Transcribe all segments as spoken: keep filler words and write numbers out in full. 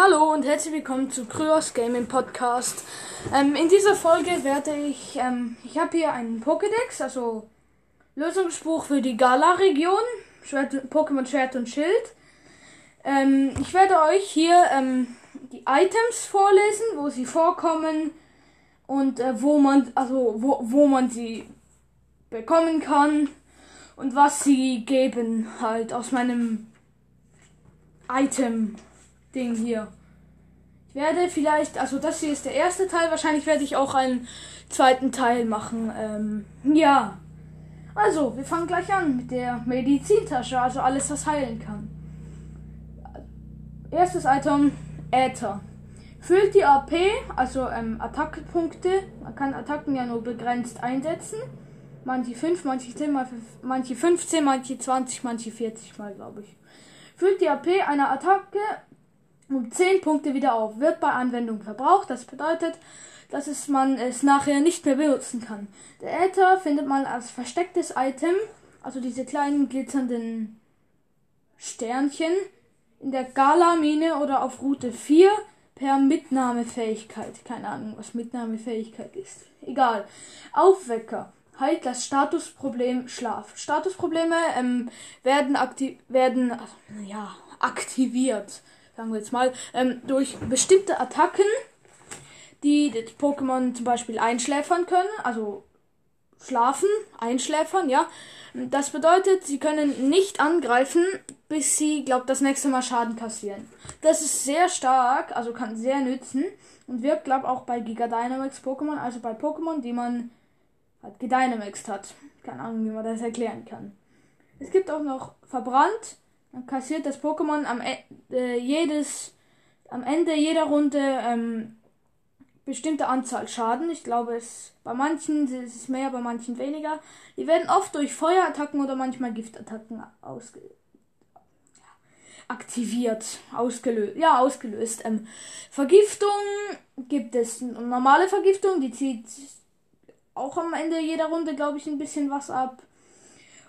Hallo und herzlich willkommen zu Kryos Gaming Podcast. Ähm, in dieser Folge werde ich, ähm, ich habe hier einen Pokédex, also Lösungsbuch für die Galar Region, Pokémon Schwert und Schild. Ähm, ich werde euch hier ähm, die Items vorlesen, wo sie vorkommen und äh, wo man, also wo, wo man sie bekommen kann und was sie geben, halt aus meinem Item. Ding hier. Ich werde vielleicht, also das hier ist der erste Teil, wahrscheinlich werde ich auch einen zweiten Teil machen. Ähm, ja. Also, wir fangen gleich an mit der Medizintasche, also alles, was heilen kann. Erstes Item, Äther. Füllt die A P, also ähm, Attackpunkte, man kann Attacken ja nur begrenzt einsetzen. Manche fünf, manche zehn, manche fünfzehn, manche zwanzig, manche vierzig mal, glaube ich. Füllt die A P einer Attacke um zehn Punkte wieder auf, wird bei Anwendung verbraucht. Das bedeutet, dass es man es nachher nicht mehr benutzen kann. Der Äther findet man als verstecktes Item, also diese kleinen glitzernden Sternchen, in der Gala-Mine oder auf Route vier per Mitnahmefähigkeit. Keine Ahnung, was Mitnahmefähigkeit ist. Egal. Aufwecker. Heilt das Statusproblem Schlaf. Statusprobleme ähm, werden, aktiv- werden äh, ja, aktiviert. Sagen wir jetzt mal, ähm, durch bestimmte Attacken, die das Pokémon zum Beispiel einschläfern können, also schlafen, einschläfern, ja. Das bedeutet, sie können nicht angreifen, bis sie, glaube das nächste Mal Schaden kassieren. Das ist sehr stark, also kann sehr nützen und wirkt, glaube auch bei Gigadynamax Pokémon, also bei Pokémon, die man halt gedynamaxt hat. Keine Ahnung, wie man das erklären kann. Es gibt auch noch verbrannt. Dann kassiert das Pokémon am, äh, jedes, am Ende jeder Runde ähm, bestimmte Anzahl Schaden. Ich glaube, es bei manchen ist es mehr, bei manchen weniger. Die werden oft durch Feuerattacken oder manchmal Giftattacken ausge- aktiviert, ausgelöst. Ja, ausgelöst. Ähm, Vergiftung gibt es. Normale Vergiftung, die zieht auch am Ende jeder Runde, glaube ich, ein bisschen was ab.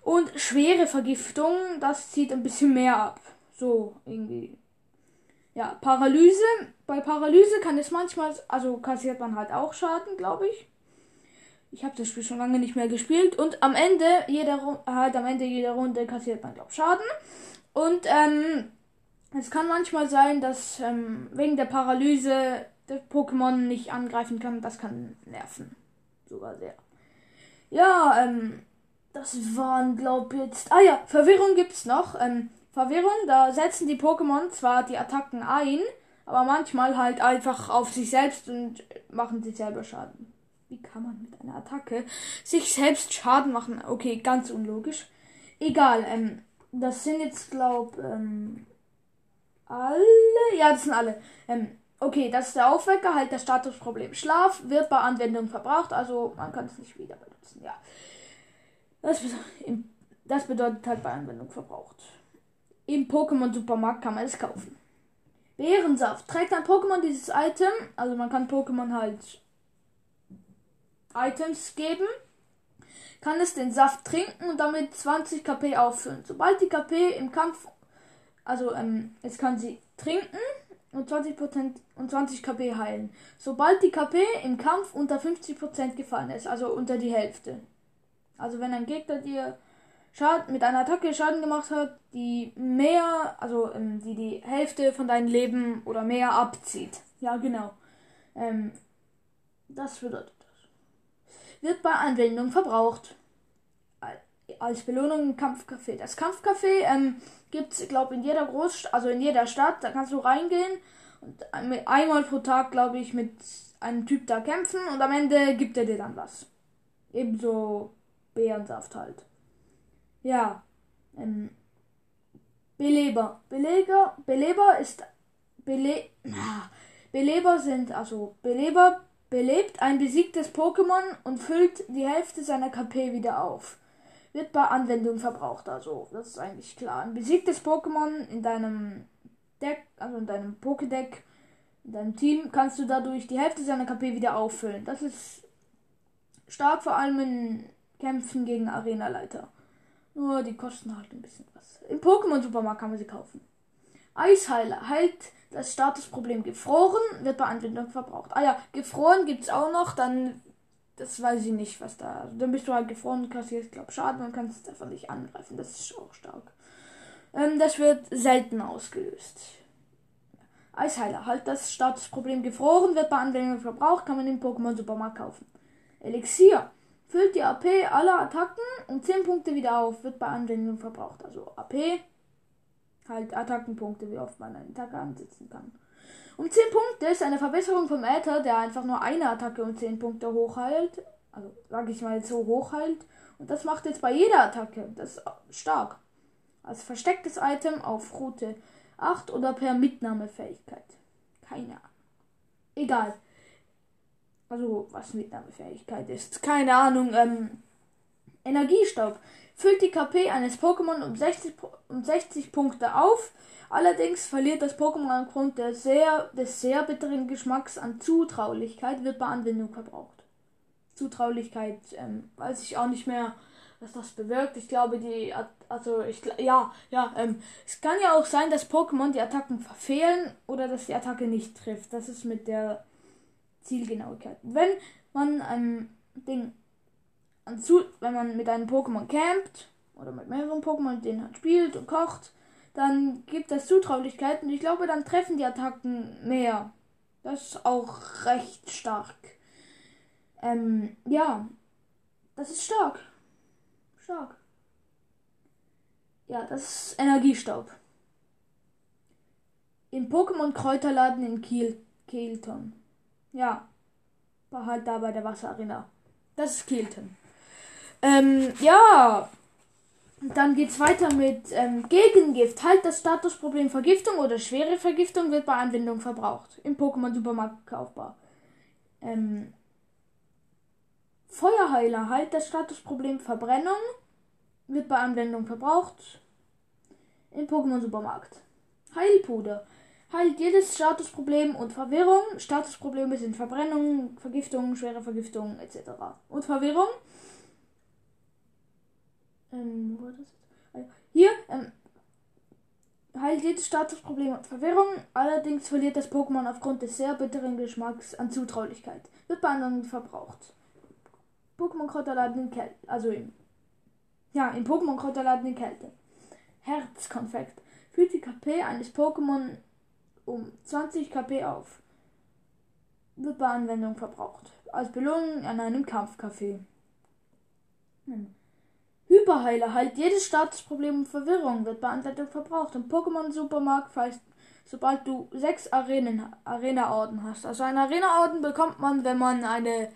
Und schwere Vergiftung, das zieht ein bisschen mehr ab. So, irgendwie. Ja, Paralyse. Bei Paralyse kann es manchmal, also kassiert man halt auch Schaden, glaube ich. Ich habe das Spiel schon lange nicht mehr gespielt. Und am Ende jeder, halt am Ende jeder Runde kassiert man, glaube ich, Schaden. Und ähm, es kann manchmal sein, dass ähm, wegen der Paralyse der Pokémon nicht angreifen kann. Das kann nerven. Sogar sehr. Ja, ähm... Das waren, glaube ich, jetzt... Ah ja, Verwirrung gibt's noch. Ähm, Verwirrung, da setzen die Pokémon zwar die Attacken ein, aber manchmal halt einfach auf sich selbst und machen sich selber Schaden. Wie kann man mit einer Attacke sich selbst Schaden machen? Okay, ganz unlogisch. Egal, ähm, das sind jetzt, glaube ähm, alle... Ja, das sind alle. Ähm, okay, das ist der Aufwecker, halt das Statusproblem. Schlaf wird bei Anwendung verbraucht, also man kann es nicht wieder benutzen, ja. Das, das bedeutet halt bei Anwendung verbraucht. Im Pokémon-Supermarkt kann man es kaufen. Bärensaft. Trägt ein Pokémon dieses Item, also man kann Pokémon halt Items geben, kann es den Saft trinken und damit zwanzig K P auffüllen. Sobald die K P im Kampf, also ähm, es kann sie trinken und zwanzig Prozent und zwanzig K P heilen. Sobald die K P im Kampf unter fünfzig Prozent gefallen ist, also unter die Hälfte. Also wenn ein Gegner dir Schaden, mit einer Attacke Schaden gemacht hat, die mehr, also ähm, die die Hälfte von deinem Leben oder mehr abzieht. Ja, genau. Ähm, das bedeutet das. Wird bei Anwendung verbraucht. Als Belohnung im Kampfcafé. Das Kampfcafé ähm, gibt es, glaube ich, in jeder Großstadt, also in jeder Stadt. Da kannst du reingehen und einmal pro Tag, glaube ich, mit einem Typ da kämpfen und am Ende gibt er dir dann was. Ebenso... Bärensaft halt. Ja. Ähm, Beleber. Beleger, Beleber ist... Bele, Beleber sind... Also Beleber belebt ein besiegtes Pokémon und füllt die Hälfte seiner K P wieder auf. Wird bei Anwendung verbraucht. Also das ist eigentlich klar. Ein besiegtes Pokémon in deinem Deck, also in deinem Pokédeck, in deinem Team, kannst du dadurch die Hälfte seiner K P wieder auffüllen. Das ist stark, vor allem in... Kämpfen gegen Arenaleiter. Nur die kosten halt ein bisschen was. Im Pokémon-Supermarkt kann man sie kaufen. Eisheiler heilt das Statusproblem. Gefroren wird bei Anwendung verbraucht. Ah ja, gefroren gibt's auch noch, dann das weiß ich nicht, was da. Also, dann bist du halt gefroren und kassierst, glaub, Schaden und kannst es einfach nicht angreifen. Das ist auch stark. Ähm, das wird selten ausgelöst. Eisheiler halt das Statusproblem. Gefroren wird bei Anwendung verbraucht, kann man im Pokémon-Supermarkt kaufen. Elixier. Füllt die A P aller Attacken um zehn Punkte wieder auf, wird bei Anwendung verbraucht. Also A P, halt Attackenpunkte, wie oft man eine Attacke ansetzen kann. Um zehn Punkte ist eine Verbesserung vom Äther, der einfach nur eine Attacke um zehn Punkte hochheilt. Also, sag ich mal jetzt so, hochheilt. Und das macht jetzt bei jeder Attacke. Das ist stark. Als verstecktes Item auf Route acht oder per Mitnahmefähigkeit. Keine Ahnung. Egal. Also, was Mitnahmefähigkeit ist. Keine Ahnung. Ähm, Energiestaub. Füllt die K P eines Pokémon um sechzig, um sechzig Punkte auf. Allerdings verliert das Pokémon aufgrund der sehr, des sehr bitteren Geschmacks an Zutraulichkeit. Wird bei Anwendung verbraucht. Zutraulichkeit, ähm, weiß ich auch nicht mehr, was das bewirkt. Ich glaube, die... Also, ich... Ja, ja, ähm... Es kann ja auch sein, dass Pokémon die Attacken verfehlen oder dass die Attacke nicht trifft. Das ist mit der... Zielgenauigkeit. Wenn man ein Ding an zu, wenn man mit einem Pokémon campt oder mit mehreren Pokémon, denen halt spielt und kocht, dann gibt es Zutraulichkeiten. Ich glaube, dann treffen die Attacken mehr. Das ist auch recht stark. Ähm, ja, das ist stark. Stark. Ja, das ist Energiestaub. Im Pokémon-Kräuterladen in Kiel, Kielton. Ja, war halt da bei der Wasserarena. Das ist Kielton. Ähm, ja. Dann geht's weiter mit ähm, Gegengift. Halt das Statusproblem Vergiftung oder schwere Vergiftung wird bei Anwendung verbraucht. Im Pokémon-Supermarkt kaufbar. Ähm, Feuerheiler. Halt das Statusproblem Verbrennung wird bei Anwendung verbraucht. Im Pokémon-Supermarkt. Heilpuder. Heilt jedes Statusproblem und Verwirrung. Statusprobleme sind Verbrennung, Vergiftung, schwere Vergiftung et cetera. Und Verwirrung. Ähm, wo war das jetzt? Hier. Ähm, heilt jedes Statusproblem und Verwirrung. Allerdings verliert das Pokémon aufgrund des sehr bitteren Geschmacks an Zutraulichkeit. Wird bei anderen verbraucht. Pokémon-Kräuterladen in Kälte. Also im. Ja, im Pokémon-Kräuterladen in Kälte. Herzkonfekt. Fühlt die K P eines Pokémon um zwanzig K P auf. Wird bei Anwendung verbraucht. Als Belohnung an einem Kampfcafé. Hm. Hyperheiler. Halt jedes Statusproblem und Verwirrung. Wird bei Anwendung verbraucht. Im Pokémon-Supermarkt, sobald du sechs Arenen, Arena-Orden hast. Also einen Arena-Orden bekommt man, wenn man eine,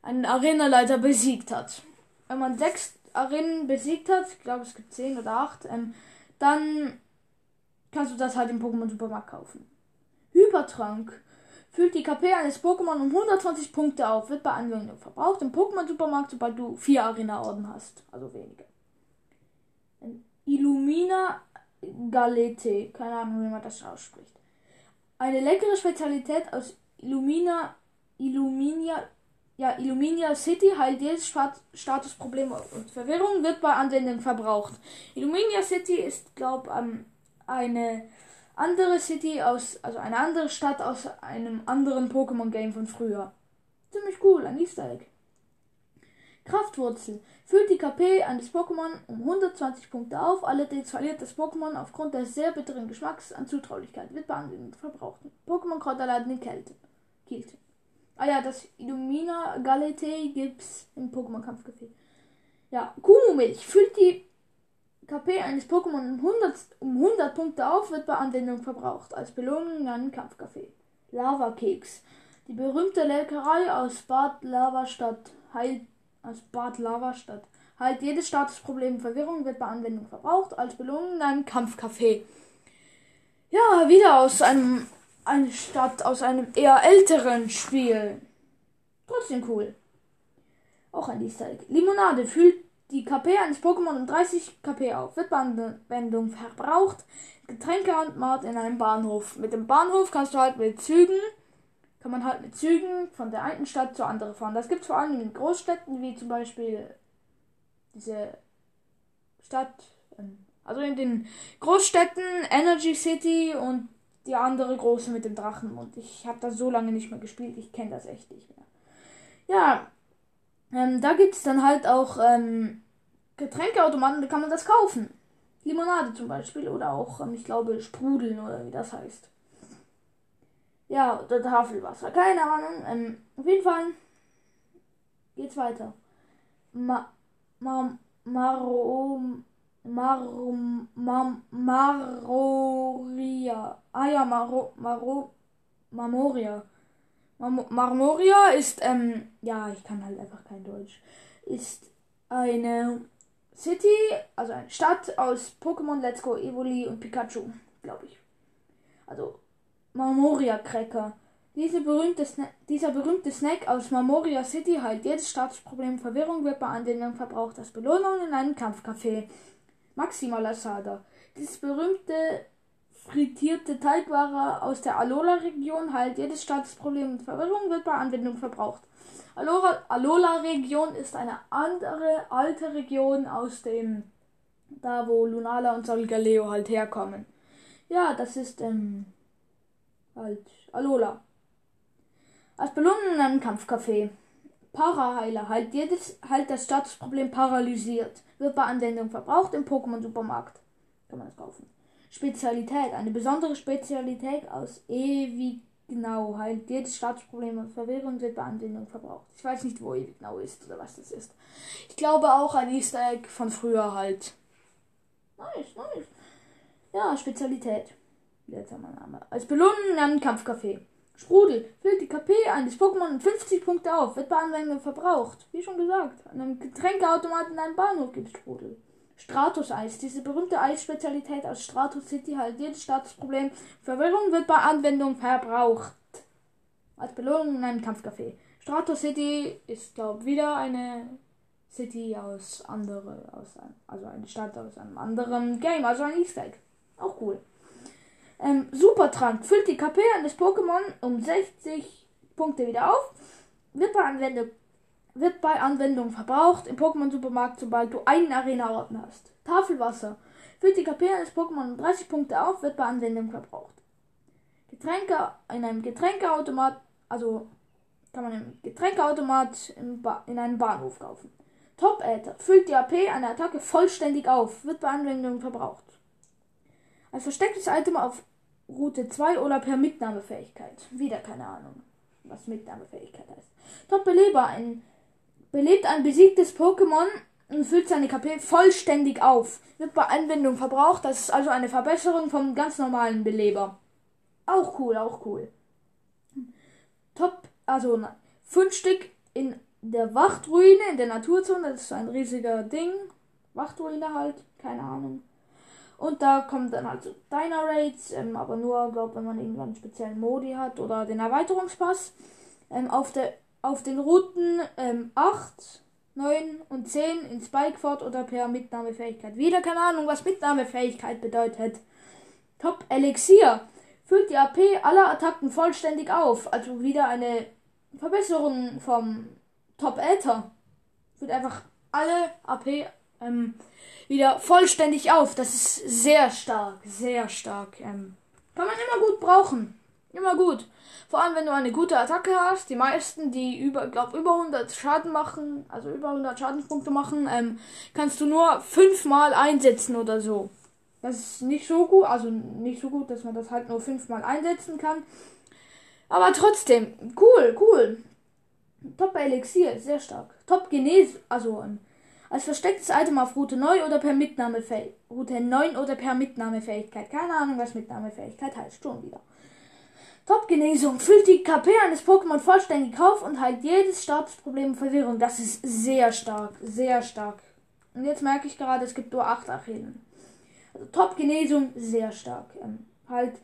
einen Arenaleiter besiegt hat. Wenn man sechs Arenen besiegt hat, ich glaube es gibt zehn oder acht, ähm, dann kannst du das halt im Pokémon-Supermarkt kaufen. Hypertrank. Füllt die K P eines Pokémon um hundertzwanzig Punkte auf. Wird bei Anwendung verbraucht. Im Pokémon-Supermarkt, sobald du vier Arena-Orden hast. Also weniger. Illumina Galete. Keine Ahnung, wie man das ausspricht. Eine leckere Spezialität aus Illumina... Illumina... Ja, Illumina City heilt jedes Statusproblem und Verwirrung. Wird bei Anwendung verbraucht. Illumina City ist, glaub, am... Ähm, eine andere City aus, also eine andere Stadt aus einem anderen Pokémon-Game von früher. Ziemlich cool, ein Easter Egg. Kraftwurzel. Füllt die K P eines Pokémon um hundertzwanzig Punkte auf, allerdings verliert das Pokémon aufgrund des sehr bitteren Geschmacks an Zutraulichkeit. Wird bei Anwendung verbraucht. Pokémon-Kräuterladen in Kälte. Kielton. Ah ja, das Illumina Galete gibt's im Pokémon-Kampfcafé. Ja, Kuhmilch. Füllt die K P eines Pokémon um hundert, um hundert Punkte auf, wird bei Anwendung verbraucht. Als Belohnung an Kampfcafé. Lavakeks. Die berühmte Leckerei aus Bad Lavastadt heilt, aus Bad Lavastadt heilt jedes Statusproblem Verwirrung, wird bei Anwendung verbraucht. Als Belohnung an Kampfcafé. Ja, wieder aus einem, eine Stadt, aus einem eher älteren Spiel. Trotzdem cool. Auch an die Style. Limonade fühlt die K P eines Pokémon um dreißig K P auf. Wird bei Anwendung verbraucht. Getränkeautomat in einem Bahnhof. Mit dem Bahnhof kannst du halt mit Zügen, kann man halt mit Zügen von der einen Stadt zur anderen fahren. Das gibt es vor allem in Großstädten, wie zum Beispiel diese Stadt, ähm, Also in den Großstädten, Energy City und die andere große mit dem Drachenmund. Ich habe das so lange nicht mehr gespielt, ich kenne das echt nicht mehr. Ja, ähm, da gibt es dann halt auch ähm, Getränkeautomaten, da kann man das kaufen. Limonade zum Beispiel oder auch, ähm, ich glaube, Sprudeln oder wie das heißt. Ja, oder Tafelwasser, keine Ahnung. Ähm, auf jeden Fall geht's weiter. Ma, ma, maro, maro, ma, Marmoria. Ah ja, maro, maro, Marmoria. Mar- Marmoria ist, ähm, ja, ich kann halt einfach kein Deutsch. Ist eine City, also eine Stadt aus Pokémon Let's Go, Evoli und Pikachu, glaube ich. Also Marmoria Cracker. Diese berühmte Sna- dieser berühmte Snack aus Marmoria City heilt jedes Staatsproblem. Verwirrung wird bei Anlehnung verbraucht. Das Belohnung in einem Kampfcafé. Maximaler Sada. Dieses berühmte frittierte Teigware aus der Alola-Region heilt jedes Staatsproblem und Verwirrung wird bei Anwendung verbraucht. Alola, Alola-Region ist eine andere alte Region aus dem, da wo Lunala und Solgaleo halt herkommen. Ja, das ist ähm, halt Alola. Als Belohnung in einem Kampfcafé. Paraheiler. Halt jedes, halt das Statusproblem paralysiert. Wird bei Anwendung verbraucht im Pokémon-Supermarkt. Kann man das kaufen. Spezialität. Eine besondere Spezialität aus Ewignau. Heilt jedes Statusproblem und Verwirrung wird bei Anwendung verbraucht. Ich weiß nicht, wo Ewignau ist oder was das ist. Ich glaube auch ein Easter Egg von früher halt. Nice, nice. Ja, Spezialität. Letzter Name. Als Belohnung in einem Kampfcafé. Sprudel, füllt die K P eines Pokémon in fünfzig Punkte auf, wird bei Anwendung verbraucht. Wie schon gesagt, an einem Getränkeautomaten in einem Bahnhof gibt es Sprudel. Stratus-Eis, diese berühmte Eisspezialität aus Stratus City heilt jedes Statusproblem. Verwirrung wird bei Anwendung verbraucht. Als Belohnung in einem Kampfcafé. Stratus City ist, glaube ich, wieder eine City aus andere, aus ein, also eine Stadt aus einem anderen Game, also ein Easter Egg. Auch cool. Ähm, Supertrank füllt die K P eines Pokémon um sechzig Punkte wieder auf, wird bei Anwendung, wird bei Anwendung verbraucht im Pokémon-Supermarkt, sobald du einen Arena-Ordner hast. Tafelwasser füllt die K P eines Pokémon um dreißig Punkte auf, wird bei Anwendung verbraucht. Getränke in einem Getränkeautomat, also kann man im Getränkeautomat in, ba- in einem Bahnhof kaufen. Top-Äther füllt die A P einer Attacke vollständig auf, wird bei Anwendung verbraucht. Ein verstecktes Item auf Route zwei oder per Mitnahmefähigkeit. Wieder keine Ahnung, was Mitnahmefähigkeit heißt. Top Beleber. Ein, belebt ein besiegtes Pokémon und füllt seine K P vollständig auf. Wird bei Anwendung verbraucht. Das ist also eine Verbesserung vom ganz normalen Beleber. Auch cool, auch cool. Top, also nein. Fünf Stück in der Wachtruine, in der Naturzone. Das ist so ein riesiger Ding. Wachtruine halt, keine Ahnung. Und da kommen dann halt so Dino-Raids, ähm, aber nur, glaube ich, wenn man irgendwann einen speziellen Modi hat oder den Erweiterungspass. Ähm, auf, der, auf den Routen ähm, acht, neun und zehn in Spikeford oder per Mitnahmefähigkeit. Wieder keine Ahnung, was Mitnahmefähigkeit bedeutet. Top Elixier. Füllt die A P aller Attacken vollständig auf. Also wieder eine Verbesserung vom Top Äther. Füllt einfach alle A P ähm, wieder vollständig auf. Das ist sehr stark, sehr stark. Ähm, kann man immer gut brauchen. Immer gut. Vor allem, wenn du eine gute Attacke hast. Die meisten, die über, glaub, über hundert Schaden machen, also über hundert Schadenspunkte machen, ähm, kannst du nur fünfmal einsetzen oder so. Das ist nicht so gut, also nicht so gut, dass man das halt nur fünfmal einsetzen kann. Aber trotzdem, cool, cool. Top Elixier, sehr stark. Top Genese, also ähm, als verstecktes Item auf Route neun oder per Mitnahmefähigkeit. Route neun oder per Mitnahmefähigkeit. Keine Ahnung, was Mitnahmefähigkeit heißt. Schon wieder. Top-Genesung. Füllt die K P eines Pokémon vollständig auf und heilt jedes Statusproblem und Verwirrung. Das ist sehr stark. Sehr stark. Und jetzt merke ich gerade, es gibt nur acht Arenen. Also Top-Genesung, sehr stark. Ähm, halt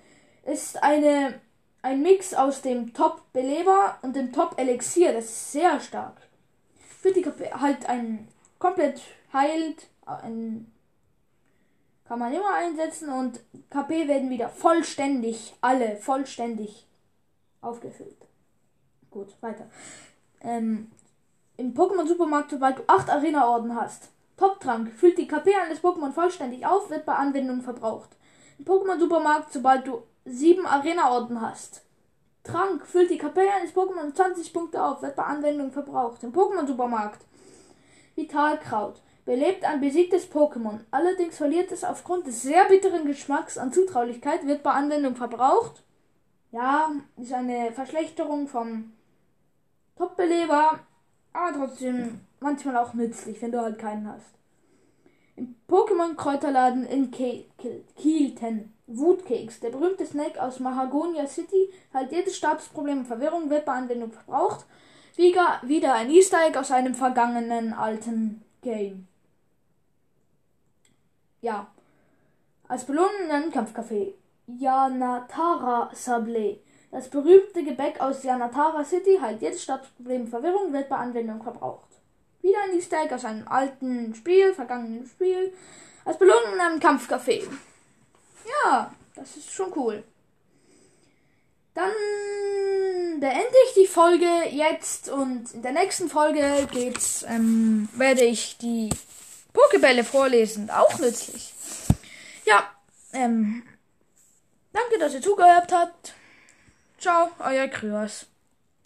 ist eine, ein Mix aus dem Top-Beleber und dem Top-Elixier. Das ist sehr stark. Füllt die K P halt ein komplett heilt, kann man immer einsetzen und K P werden wieder vollständig, alle vollständig aufgefüllt. Gut, weiter. Ähm, im Pokémon Supermarkt, sobald du acht Arena-Orden hast, Poptrank. Füllt die K P eines Pokémon vollständig auf, wird bei Anwendung verbraucht. Im Pokémon-Supermarkt, sobald du sieben Arena-Orden hast. Trank. Füllt die K P eines Pokémon zwanzig Punkte auf, wird bei Anwendung verbraucht. Im Pokémon-Supermarkt. Vitalkraut. Belebt ein besiegtes Pokémon. Allerdings verliert es aufgrund des sehr bitteren Geschmacks an Zutraulichkeit, wird bei Anwendung verbraucht. Ja, ist eine Verschlechterung vom Top-Beleber, aber trotzdem manchmal auch nützlich, wenn du halt keinen hast. Im Pokémon-Kräuterladen in Ke- Ke- Kielten. Wutkeks. Der berühmte Snack aus Mahagonia City, halt jedes Stabsproblem und Verwirrung, wird bei Anwendung verbraucht. Wieder, wieder ein Easter Egg aus einem vergangenen alten Game. Ja. Als Belohnung einen Kampfkaffee. Janatara Sable. Das berühmte Gebäck aus Janatara City, halt jedes Stadtproblem Verwirrung, wird bei Anwendung verbraucht. Wieder ein Easter Egg aus einem alten Spiel, vergangenen Spiel. Als Belohnung einen Kampfkaffee. Ja, das ist schon cool. Dann beende ich die Folge jetzt und in der nächsten Folge geht's, ähm, werde ich die Pokébälle vorlesen. Auch nützlich. Ja, ähm, danke, dass ihr zugehört habt. Ciao, euer Kryos.